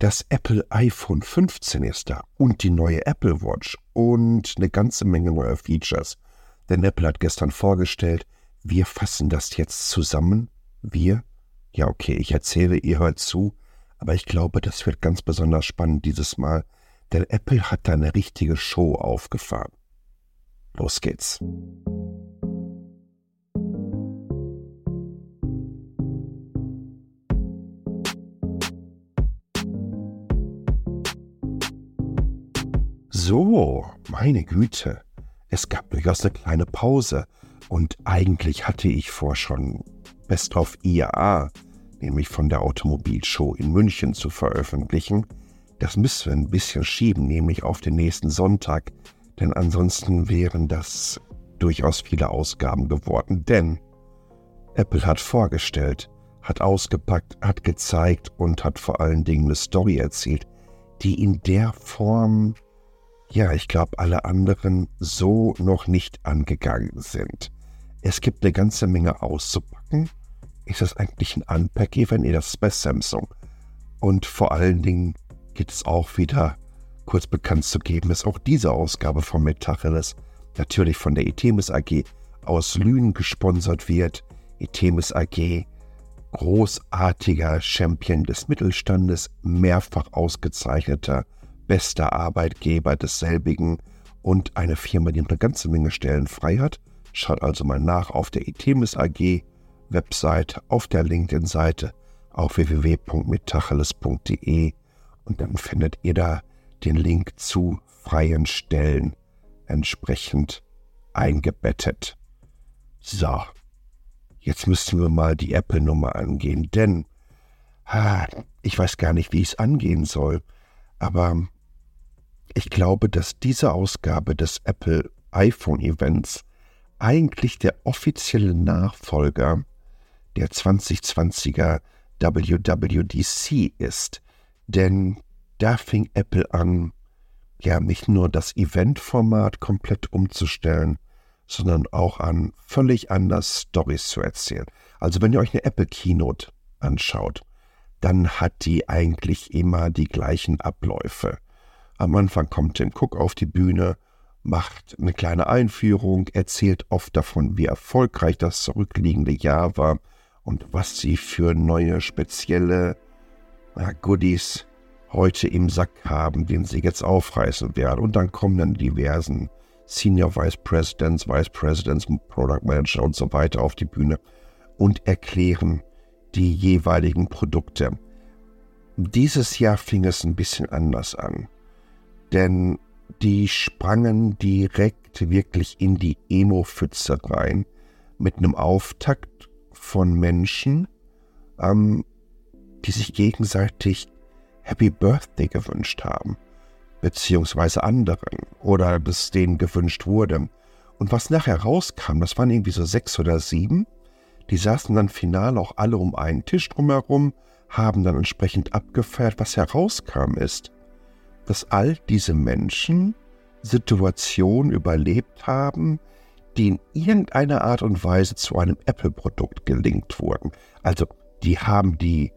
Das Apple iPhone 15 ist da und die neue Apple Watch und eine ganze Menge neuer Features. Denn Apple hat gestern vorgestellt, wir fassen das jetzt zusammen. Wir? Ja, okay, ich erzähle, ihr hört zu. Aber ich glaube, das wird ganz besonders spannend dieses Mal, denn Apple hat da eine richtige Show aufgefahren. Los geht's. So, meine Güte, es gab durchaus eine kleine Pause und eigentlich hatte ich vor schon Best of IAA, nämlich von der Automobilshow in München, zu veröffentlichen. Das müssen wir ein bisschen schieben, nämlich auf den nächsten Sonntag, denn ansonsten wären das durchaus viele Ausgaben geworden, denn Apple hat vorgestellt, hat ausgepackt, hat gezeigt und hat vor allen Dingen eine Story erzählt, die in der Form, ja, ich glaube, alle anderen so noch nicht angegangen sind. Es gibt eine ganze Menge auszupacken. Ist das eigentlich ein Unpack-Event? Nee, das ist bei Samsung. Und vor allen Dingen geht es auch wieder kurz bekannt zu geben, dass auch diese Ausgabe von MeTacheles natürlich von der Itemis AG aus Lünen gesponsert wird. Itemis AG, großartiger Champion des Mittelstandes, mehrfach ausgezeichneter, bester Arbeitgeber desselbigen und eine Firma, die eine ganze Menge Stellen frei hat. Schaut also mal nach auf der Itemis AG Webseite, auf der LinkedIn-Seite, auf www.metacheles.de und dann findet ihr da den Link zu freien Stellen entsprechend eingebettet. So, jetzt müssen wir mal die Apple-Nummer angehen, denn ich weiß gar nicht, wie ich es angehen soll, aber ich glaube, dass diese Ausgabe des Apple iPhone-Events eigentlich der offizielle Nachfolger der 2020er WWDC ist. Denn da fing Apple an, ja nicht nur das Eventformat komplett umzustellen, sondern auch an völlig anders Storys zu erzählen. Also wenn ihr euch eine Apple Keynote anschaut, dann hat die eigentlich immer die gleichen Abläufe. Am Anfang kommt Tim Cook auf die Bühne, macht eine kleine Einführung, erzählt oft davon, wie erfolgreich das zurückliegende Jahr war und was sie für neue, spezielle Goodies heute im Sack haben, den sie jetzt aufreißen werden. Und dann kommen dann diversen Senior Vice Presidents, Product Manager und so weiter auf die Bühne und erklären die jeweiligen Produkte. Dieses Jahr fing es ein bisschen anders an, denn die sprangen direkt wirklich in die Emo-Pfütze rein mit einem Auftakt von Menschen, die sich gegenseitig Happy Birthday gewünscht haben, beziehungsweise anderen, oder bis denen gewünscht wurde. Und was nachher rauskam, das waren irgendwie so 6 oder 7, die saßen dann final auch alle um einen Tisch drumherum, haben dann entsprechend abgefeiert. Was herauskam ist, dass all diese Menschen Situationen überlebt haben, die in irgendeiner Art und Weise zu einem Apple-Produkt gelinkt wurden. Also die haben die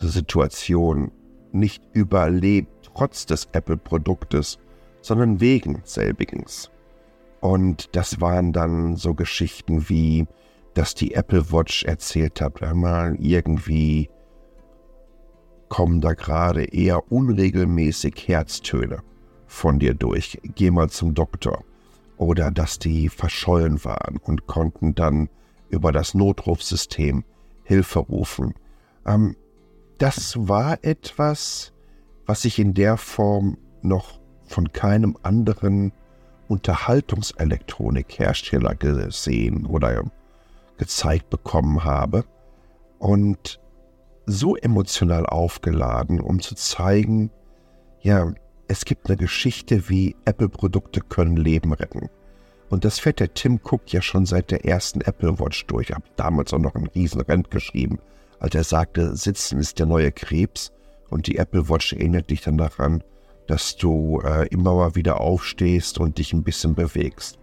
Situation nicht überlebt, trotz des Apple-Produktes, sondern wegen selbigens. Und das waren dann so Geschichten wie, dass die Apple Watch erzählt hat, einmal irgendwie kommen da gerade eher unregelmäßig Herztöne von dir durch. Geh mal zum Doktor. Oder dass die verschollen waren und konnten dann über das Notrufsystem Hilfe rufen. Das war etwas, was ich in der Form noch von keinem anderen Unterhaltungselektronikhersteller gesehen oder gezeigt bekommen habe. Und so emotional aufgeladen, um zu zeigen, ja, es gibt eine Geschichte, wie Apple-Produkte können Leben retten. Und das fährt der Tim Cook ja schon seit der ersten Apple Watch durch. Ich habe damals auch noch einen riesen Rant geschrieben, als er sagte, Sitzen ist der neue Krebs, und die Apple Watch erinnert dich dann daran, dass du immer mal wieder aufstehst und dich ein bisschen bewegst.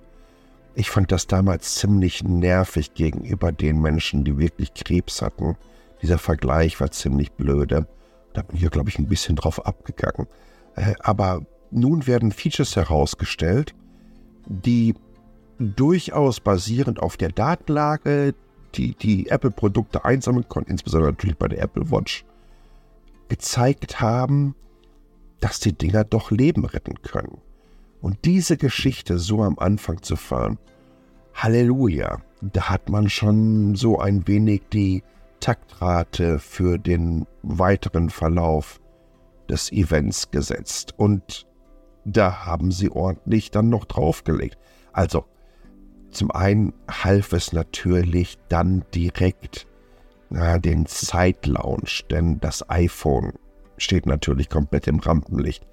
Ich fand das damals ziemlich nervig gegenüber den Menschen, die wirklich Krebs hatten. Dieser Vergleich war ziemlich blöde. Da bin ich ja, glaube ich, ein bisschen drauf abgegangen. Aber nun werden Features herausgestellt, die durchaus basierend auf der Datenlage, die Apple-Produkte einsammeln konnten, insbesondere natürlich bei der Apple Watch, gezeigt haben, dass die Dinger doch Leben retten können. Und diese Geschichte so am Anfang zu fahren, Halleluja, da hat man schon so ein wenig die Taktrate für den weiteren Verlauf des Events gesetzt. Und da haben sie ordentlich dann noch draufgelegt. Also, zum einen half es natürlich dann direkt den Zeitlaunch, denn das iPhone steht natürlich komplett im Rampenlicht.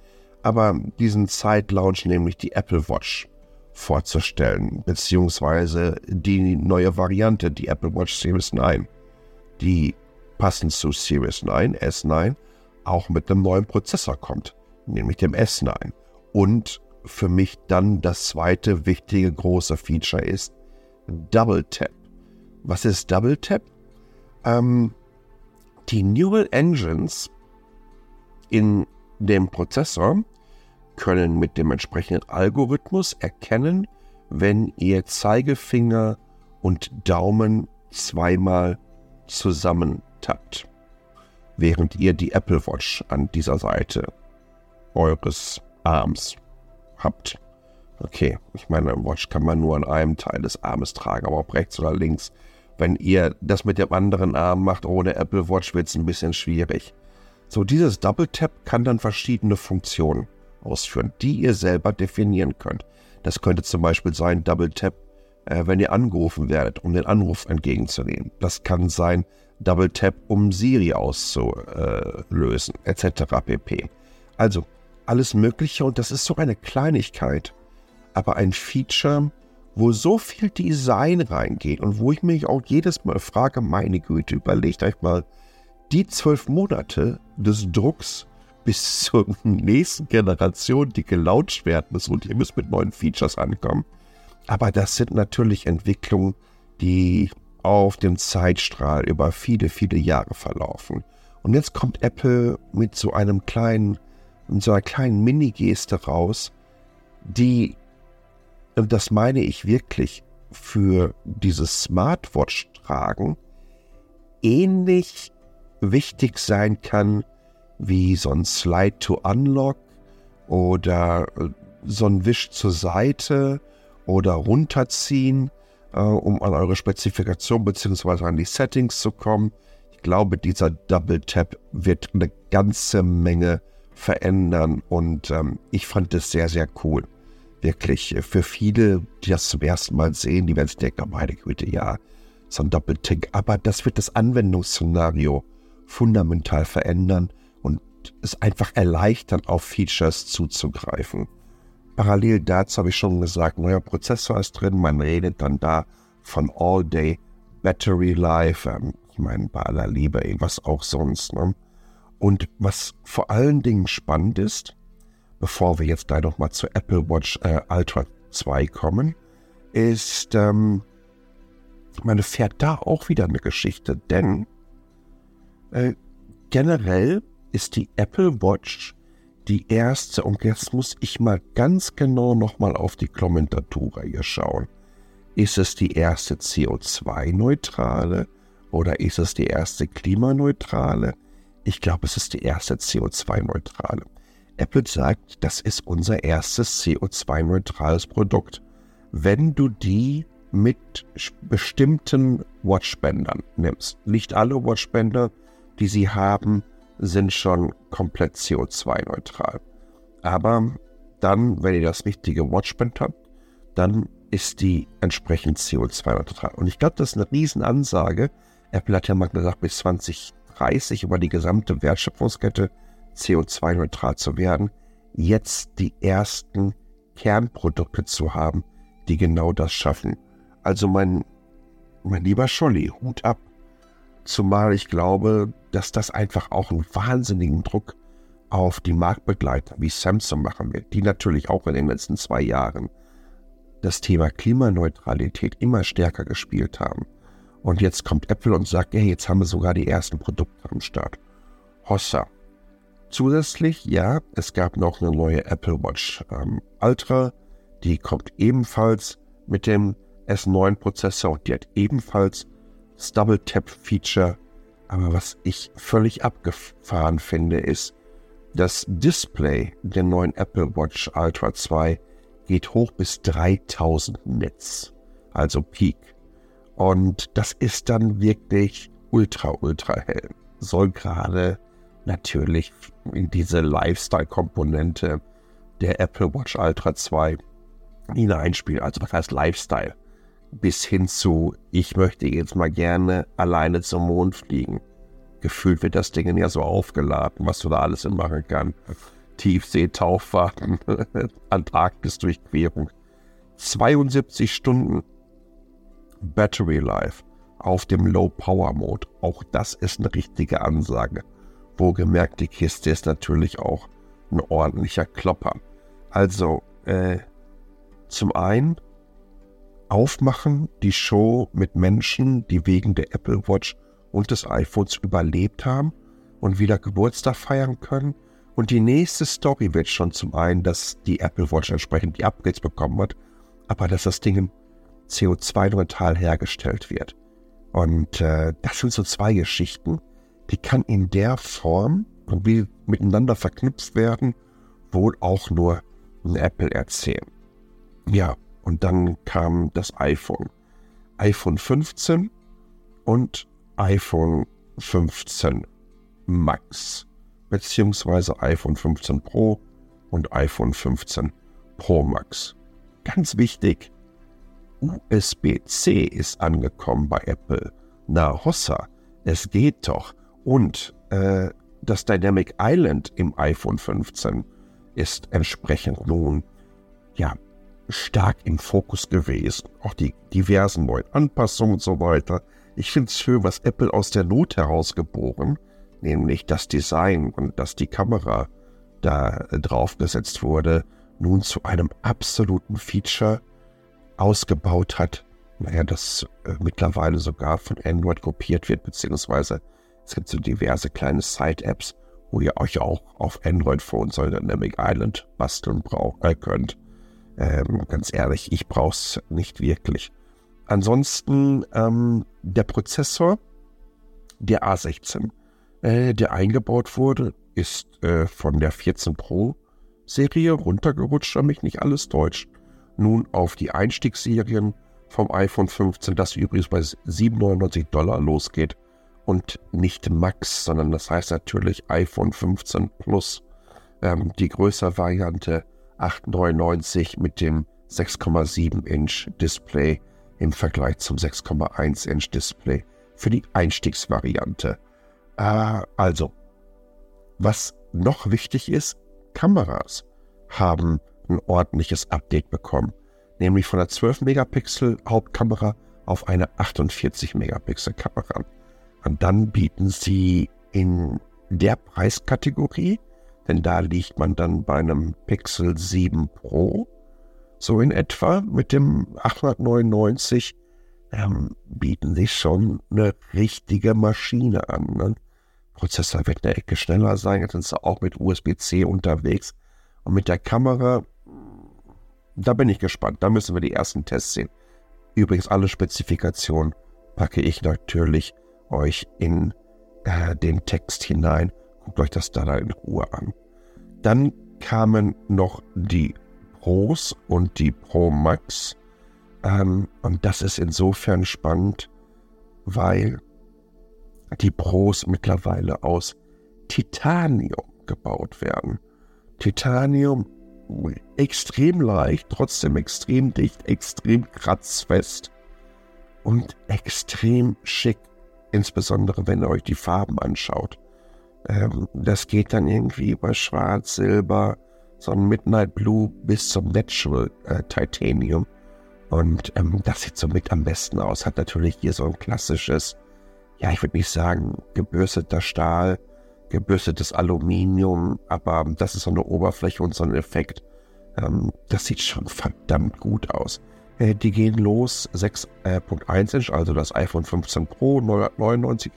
Aber diesen Zeitlaunch, nämlich die Apple Watch, vorzustellen, beziehungsweise die neue Variante, die Apple Watch Series 9, die passend zu Series 9, S9, auch mit einem neuen Prozessor kommt, nämlich dem S9. Und für mich dann das zweite wichtige große Feature ist Double Tap. Was ist Double Tap? Die Neural Engines in dem Prozessor können mit dem entsprechenden Algorithmus erkennen, wenn ihr Zeigefinger und Daumen zweimal zusammen tappt, während ihr die Apple Watch an dieser Seite eures Arms habt. Okay, ich meine, eine Watch kann man nur an einem Teil des Armes tragen, aber ob rechts oder links. Wenn ihr das mit dem anderen Arm macht, ohne Apple Watch, wird es ein bisschen schwierig. So, dieses Double Tap kann dann verschiedene Funktionen ausführen, die ihr selber definieren könnt. Das könnte zum Beispiel sein, Double Tap, wenn ihr angerufen werdet, um den Anruf entgegenzunehmen. Das kann sein, Double Tap, um Siri auszulösen, etc. pp. Also, alles Mögliche, und das ist so eine Kleinigkeit, aber ein Feature, wo so viel Design reingeht und wo ich mich auch jedes Mal frage, meine Güte, überlegt euch mal, die 12 Monate des Drucks bis zur nächsten Generation, die gelauncht werden muss, und ihr müsst mit neuen Features ankommen. Aber das sind natürlich Entwicklungen, die auf dem Zeitstrahl über viele, viele Jahre verlaufen. Und jetzt kommt Apple mit so einer kleinen Mini-Geste raus, die, und das meine ich wirklich, für dieses Smartwatch-Tragen ähnlich wichtig sein kann wie so ein Slide to Unlock oder so ein Wisch zur Seite oder runterziehen, um an eure Spezifikation bzw. an die Settings zu kommen. Ich glaube, dieser Double Tap wird eine ganze Menge verändern, und ich fand das sehr, sehr cool. Wirklich, für viele, die das zum ersten Mal sehen, die werden sich denken, oh meine Güte, ja, so ein Doppeltick. Aber das wird das Anwendungsszenario fundamental verändern und es einfach erleichtern, auf Features zuzugreifen. Parallel dazu habe ich schon gesagt, neuer Prozessor ist drin, man redet dann da von All-Day Battery Life, ich meine, bei aller Liebe, was auch sonst, ne? Und was vor allen Dingen spannend ist, bevor wir jetzt da nochmal zur Apple Watch Ultra 2 kommen, ist, man erfährt da auch wieder eine Geschichte, denn generell ist die Apple Watch die erste, und jetzt muss ich mal ganz genau nochmal auf die Nomenklatura hier schauen. Ist es die erste CO2-neutrale oder ist es die erste klimaneutrale? Ich glaube, es ist die erste CO2-neutrale. Apple sagt, das ist unser erstes CO2-neutrales Produkt, wenn du die mit bestimmten Watchbändern nimmst. Nicht alle Watchbänder, die sie haben, sind schon komplett CO2-neutral. Aber dann, wenn ihr das richtige Watchband habt, dann ist die entsprechend CO2-neutral. Und ich glaube, das ist eine Riesenansage. Apple hat ja mal gesagt, bis 2030 über die gesamte Wertschöpfungskette CO2-neutral zu werden, jetzt die ersten Kernprodukte zu haben, die genau das schaffen. Also mein lieber Scholli, Hut ab. Zumal ich glaube, dass das einfach auch einen wahnsinnigen Druck auf die Marktbegleiter wie Samsung machen wird, die natürlich auch in den letzten 2 Jahren das Thema Klimaneutralität immer stärker gespielt haben. Und jetzt kommt Apple und sagt, hey, jetzt haben wir sogar die ersten Produkte am Start. Hossa, Zusätzlich, ja, es gab noch eine neue Apple Watch Ultra, die kommt ebenfalls mit dem S9 Prozessor und die hat ebenfalls das Double Tap Feature. Aber was ich völlig abgefahren finde, ist, das Display der neuen Apple Watch Ultra 2 geht hoch bis 3000 Nits, also Peak. Und das ist dann wirklich ultra, ultra hell. Soll gerade natürlich diese Lifestyle-Komponente der Apple Watch Ultra 2 hineinspielen. Also was heißt Lifestyle? Bis hin zu, ich möchte jetzt mal gerne alleine zum Mond fliegen. Gefühlt wird das Ding ja so aufgeladen, was du da alles machen kannst. Tiefseetauchfahrten, Antarktis-Durchquerung. 72 Stunden Battery Life auf dem Low-Power-Mode. Auch das ist eine richtige Ansage. Wohlgemerkt, die Kiste ist natürlich auch ein ordentlicher Klopper. Also, zum einen aufmachen die Show mit Menschen, die wegen der Apple Watch und des iPhones überlebt haben und wieder Geburtstag feiern können. Und die nächste Story wird schon zum einen, dass die Apple Watch entsprechend die Upgrades bekommen hat, aber dass das Ding im CO2-neutral hergestellt wird. Und das sind so zwei Geschichten, die kann in der Form und wie miteinander verknüpft werden, wohl auch nur ein Apple erzählen. Ja, und dann kam das iPhone. iPhone 15 und iPhone 15 Max beziehungsweise iPhone 15 Pro und iPhone 15 Pro Max. Ganz wichtig, USB-C ist angekommen bei Apple. Na hossa, es geht doch. Und das Dynamic Island im iPhone 15 ist entsprechend nun ja stark im Fokus gewesen. Auch die diversen neuen Anpassungen und so weiter. Ich finde es schön, was Apple aus der Not herausgeboren, nämlich das Design und dass die Kamera da draufgesetzt wurde, nun zu einem absoluten Feature ausgebaut hat. Naja, das mittlerweile sogar von Android kopiert wird, beziehungsweise es gibt so diverse kleine Side-Apps, wo ihr euch auch auf Android-Phones oder Dynamic Island basteln könnt. Ganz ehrlich, ich brauche es nicht wirklich. Ansonsten der Prozessor, der A16, der eingebaut wurde, ist von der 14 Pro-Serie runtergerutscht, damit nicht alles täuscht. Nun auf die Einstiegsserien vom iPhone 15, das übrigens bei $7,99 losgeht und nicht Max, sondern das heißt natürlich iPhone 15 Plus. Die größere Variante $8,99 mit dem 6,7-Inch Display im Vergleich zum 6,1-Inch Display für die Einstiegsvariante. Also, was noch wichtig ist, Kameras haben ein ordentliches Update bekommen, nämlich von der 12-Megapixel Hauptkamera auf eine 48-Megapixel Kamera. Und dann bieten sie in der Preiskategorie, denn da liegt man dann bei einem Pixel 7 Pro, so in etwa mit dem 899, bieten sich schon eine richtige Maschine an. Ne? Prozessor wird eine Ecke schneller sein, jetzt sind sie auch mit USB-C unterwegs. Und mit der Kamera, da bin ich gespannt, da müssen wir die ersten Tests sehen. Übrigens, alle Spezifikationen packe ich natürlich euch in den Text hinein. Guckt euch das da in Ruhe an. Dann kamen noch die Pros und die Pro Max. Und das ist insofern spannend, weil die Pros mittlerweile aus Titanium gebaut werden. Titanium, extrem leicht, trotzdem extrem dicht, extrem kratzfest und extrem schick. Insbesondere, wenn ihr euch die Farben anschaut. Das geht dann irgendwie über Schwarz, Silber, so ein Midnight Blue bis zum Natural Titanium. Und das sieht somit am besten aus. Hat natürlich hier so ein klassisches, ja, ich würde nicht sagen, gebürsteter Stahl, gebürstetes Aluminium, aber das ist so eine Oberfläche und so ein Effekt. Das sieht schon verdammt gut aus. Die gehen los 6,1 Inch, also das iPhone 15 Pro 999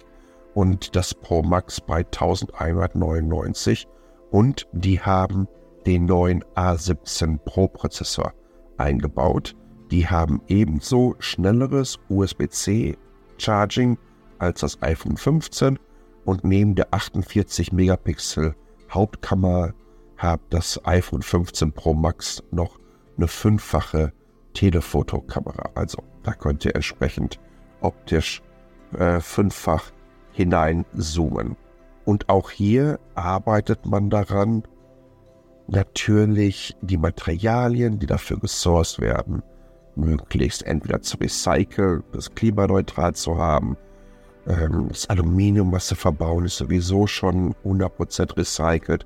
und das Pro Max bei 1199 und die haben den neuen A17 Pro Prozessor eingebaut. Die haben ebenso schnelleres USB-C Charging als das iPhone 15 und neben der 48 Megapixel Hauptkamera hat das iPhone 15 Pro Max noch eine 5-fache Telefotokamera. Also da könnt ihr entsprechend optisch 5-fach hineinzoomen. Und auch hier arbeitet man daran, natürlich die Materialien, die dafür gesourced werden, möglichst entweder zu recyceln, das klimaneutral zu haben. Das Aluminium, was sie verbauen, ist sowieso schon 100% recycelt.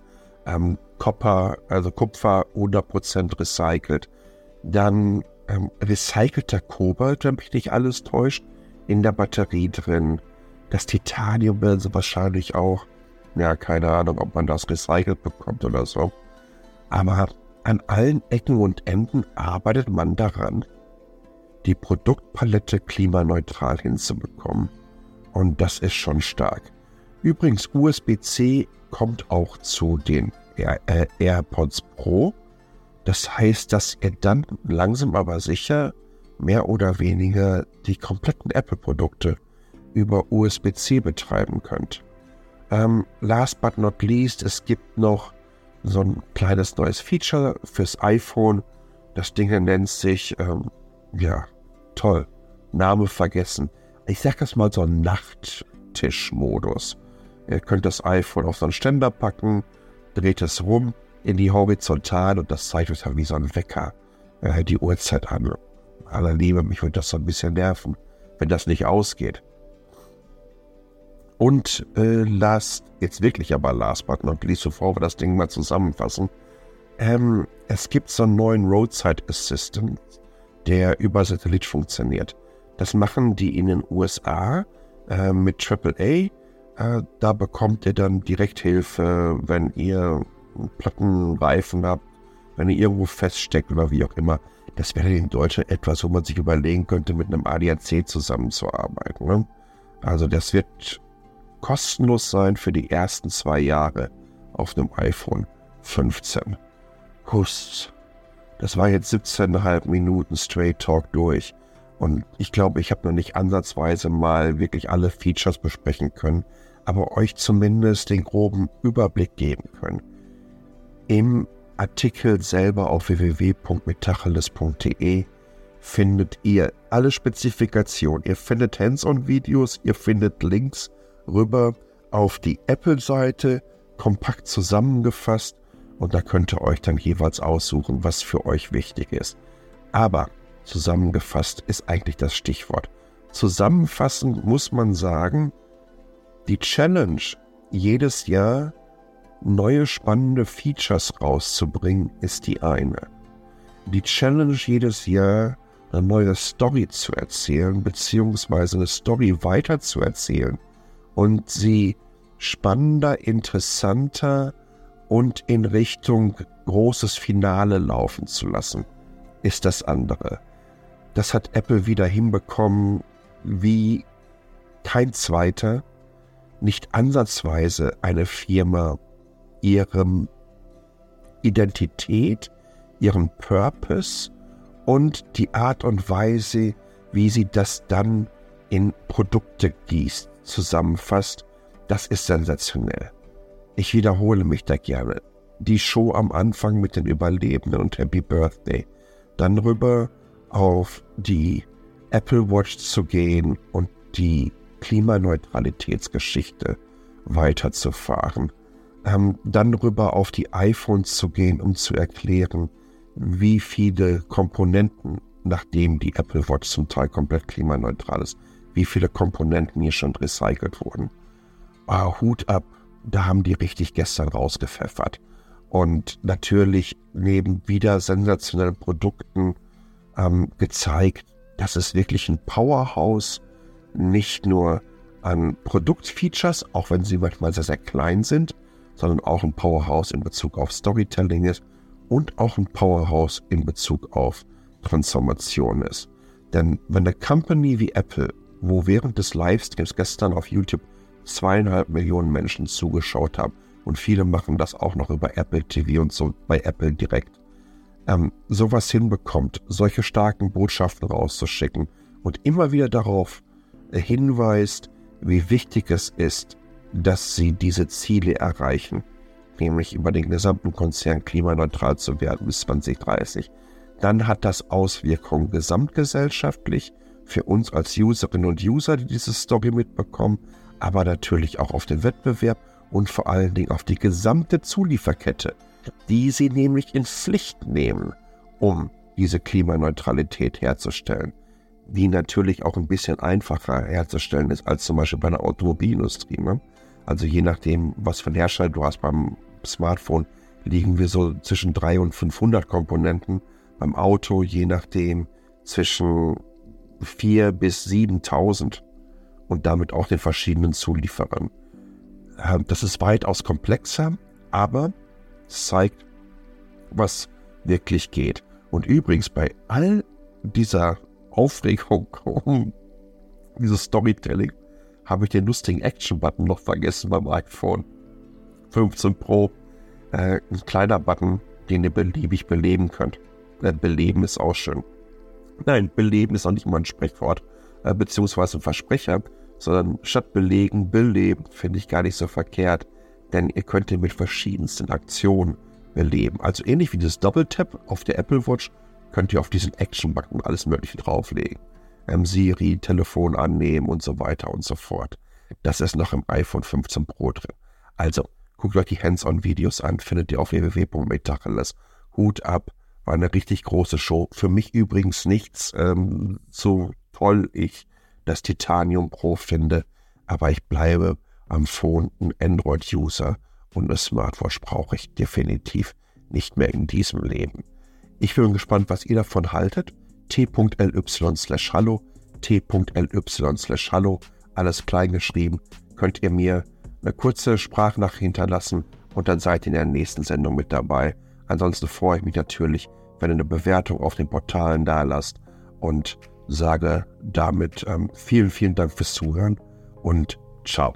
Kupfer 100% recycelt. Dann recycelter Kobalt, wenn mich nicht alles täuscht, in der Batterie drin. Das Titanium werden sie wahrscheinlich auch, ja, keine Ahnung, ob man das recycelt bekommt oder so. Aber an allen Ecken und Enden arbeitet man daran, die Produktpalette klimaneutral hinzubekommen. Und das ist schon stark. Übrigens, USB-C kommt auch zu den AirPods Pro. Das heißt, dass ihr dann langsam aber sicher mehr oder weniger die kompletten Apple-Produkte über USB-C betreiben könnt. Last but not least, es gibt noch so ein kleines neues Feature fürs iPhone. Das Ding nennt sich, Name vergessen. Ich sag das mal, so ein Nachttischmodus. Ihr könnt das iPhone auf so einen Ständer packen, dreht es rum in die Horizontal und das zeigt euch dann wie so ein Wecker die Uhrzeit an. Aller Liebe, mich würde das so ein bisschen nerven, wenn das nicht ausgeht. Und last but not least, bevor wir das Ding mal zusammenfassen, es gibt so einen neuen Roadside Assistant, der über Satellit funktioniert. Das machen die in den USA mit AAA. Da bekommt ihr dann direkt Hilfe, wenn ihr einen platten Reifen habt, wenn ihr irgendwo feststeckt oder wie auch immer. Das wäre in Deutschland etwas, wo man sich überlegen könnte, mit einem ADAC zusammenzuarbeiten, ne? Also das wird kostenlos sein für die ersten 2 Jahre auf einem iPhone 15. Hust, das war jetzt 17,5 Minuten Straight Talk durch. Und ich glaube, ich habe noch nicht ansatzweise mal wirklich alle Features besprechen können, aber euch zumindest den groben Überblick geben können. Im Artikel selber auf www.metacheles.de findet ihr alle Spezifikationen. Ihr findet Hands-on-Videos, ihr findet Links rüber auf die Apple-Seite, kompakt zusammengefasst, und da könnt ihr euch dann jeweils aussuchen, was für euch wichtig ist. Aber zusammengefasst ist eigentlich das Stichwort. Zusammenfassend muss man sagen, die Challenge, jedes Jahr neue spannende Features rauszubringen, ist die eine. Die Challenge, jedes Jahr eine neue Story zu erzählen, beziehungsweise eine Story weiterzuerzählen und sie spannender, interessanter und in Richtung großes Finale laufen zu lassen, ist das andere. Das hat Apple wieder hinbekommen wie kein zweiter, nicht ansatzweise eine Firma ihrem Identität, ihren Purpose und die Art und Weise, wie sie das dann in Produkte gießt, zusammenfasst. Das ist sensationell. Ich wiederhole mich da gerne. Die Show am Anfang mit den Überlebenden und Happy Birthday. Dann rüber auf die Apple Watch zu gehen und die Klimaneutralitätsgeschichte weiterzufahren. Dann rüber auf die iPhones zu gehen, um zu erklären, wie viele Komponenten, nachdem die Apple Watch zum Teil komplett klimaneutral ist, wie viele Komponenten hier schon recycelt wurden. Hut ab, da haben die richtig gestern rausgepfeffert. Und natürlich neben wieder sensationellen Produkten gezeigt, dass es wirklich ein Powerhouse, nicht nur an Produktfeatures, auch wenn sie manchmal sehr, sehr klein sind, sondern auch ein Powerhouse in Bezug auf Storytelling ist und auch ein Powerhouse in Bezug auf Transformation ist. Denn wenn eine Company wie Apple, wo während des Livestreams gestern auf YouTube 2,5 Millionen Menschen zugeschaut haben, und viele machen das auch noch über Apple TV und so bei Apple direkt, sowas hinbekommt, solche starken Botschaften rauszuschicken und immer wieder darauf hinweist, wie wichtig es ist, dass sie diese Ziele erreichen, nämlich über den gesamten Konzern klimaneutral zu werden bis 2030, dann hat das Auswirkungen gesamtgesellschaftlich für uns als Userinnen und User, die diese Story mitbekommen, aber natürlich auch auf den Wettbewerb und vor allen Dingen auf die gesamte Zulieferkette, die sie nämlich in Pflicht nehmen, um diese Klimaneutralität herzustellen, die natürlich auch ein bisschen einfacher herzustellen ist als zum Beispiel bei einer Automobilindustrie. Ne? Also je nachdem, was für ein Hersteller du hast, beim Smartphone liegen wir so zwischen 300 und 500 Komponenten, beim Auto je nachdem zwischen 4.000 bis 7.000 und damit auch den verschiedenen Zulieferern. Das ist weitaus komplexer, aber es zeigt, was wirklich geht. Und übrigens, bei all dieser Aufregung um dieses Storytelling habe ich den lustigen Action-Button noch vergessen beim iPhone 15 Pro. Ein kleiner Button, den ihr beliebig beleben könnt. Beleben ist auch schön. Nein, beleben ist auch nicht immer ein Sprichwort, beziehungsweise ein Versprecher, sondern statt belegen, beleben, finde ich gar nicht so verkehrt, denn ihr könnt ihn mit verschiedensten Aktionen beleben. Also ähnlich wie das Double-Tap auf der Apple Watch könnt ihr auf diesen Action-Button alles mögliche drauflegen. Siri, Telefon annehmen und so weiter und so fort. Das ist noch im iPhone 15 Pro drin. Also guckt euch die Hands-on-Videos an, findet ihr auf www.metacheles. Hut ab. War eine richtig große Show. Für mich übrigens nichts, so toll ich das Titanium Pro finde, aber ich bleibe am Phone ein Android-User und eine Smartwatch brauche ich definitiv nicht mehr in diesem Leben. Ich bin gespannt, was ihr davon haltet. t.ly/hallo, t.ly/hallo, alles klein geschrieben. Könnt ihr mir eine kurze Sprachnachricht hinterlassen und dann seid ihr in der nächsten Sendung mit dabei. Ansonsten freue ich mich natürlich, wenn ihr eine Bewertung auf den Portalen da lasst und sage damit vielen, vielen Dank fürs Zuhören und ciao.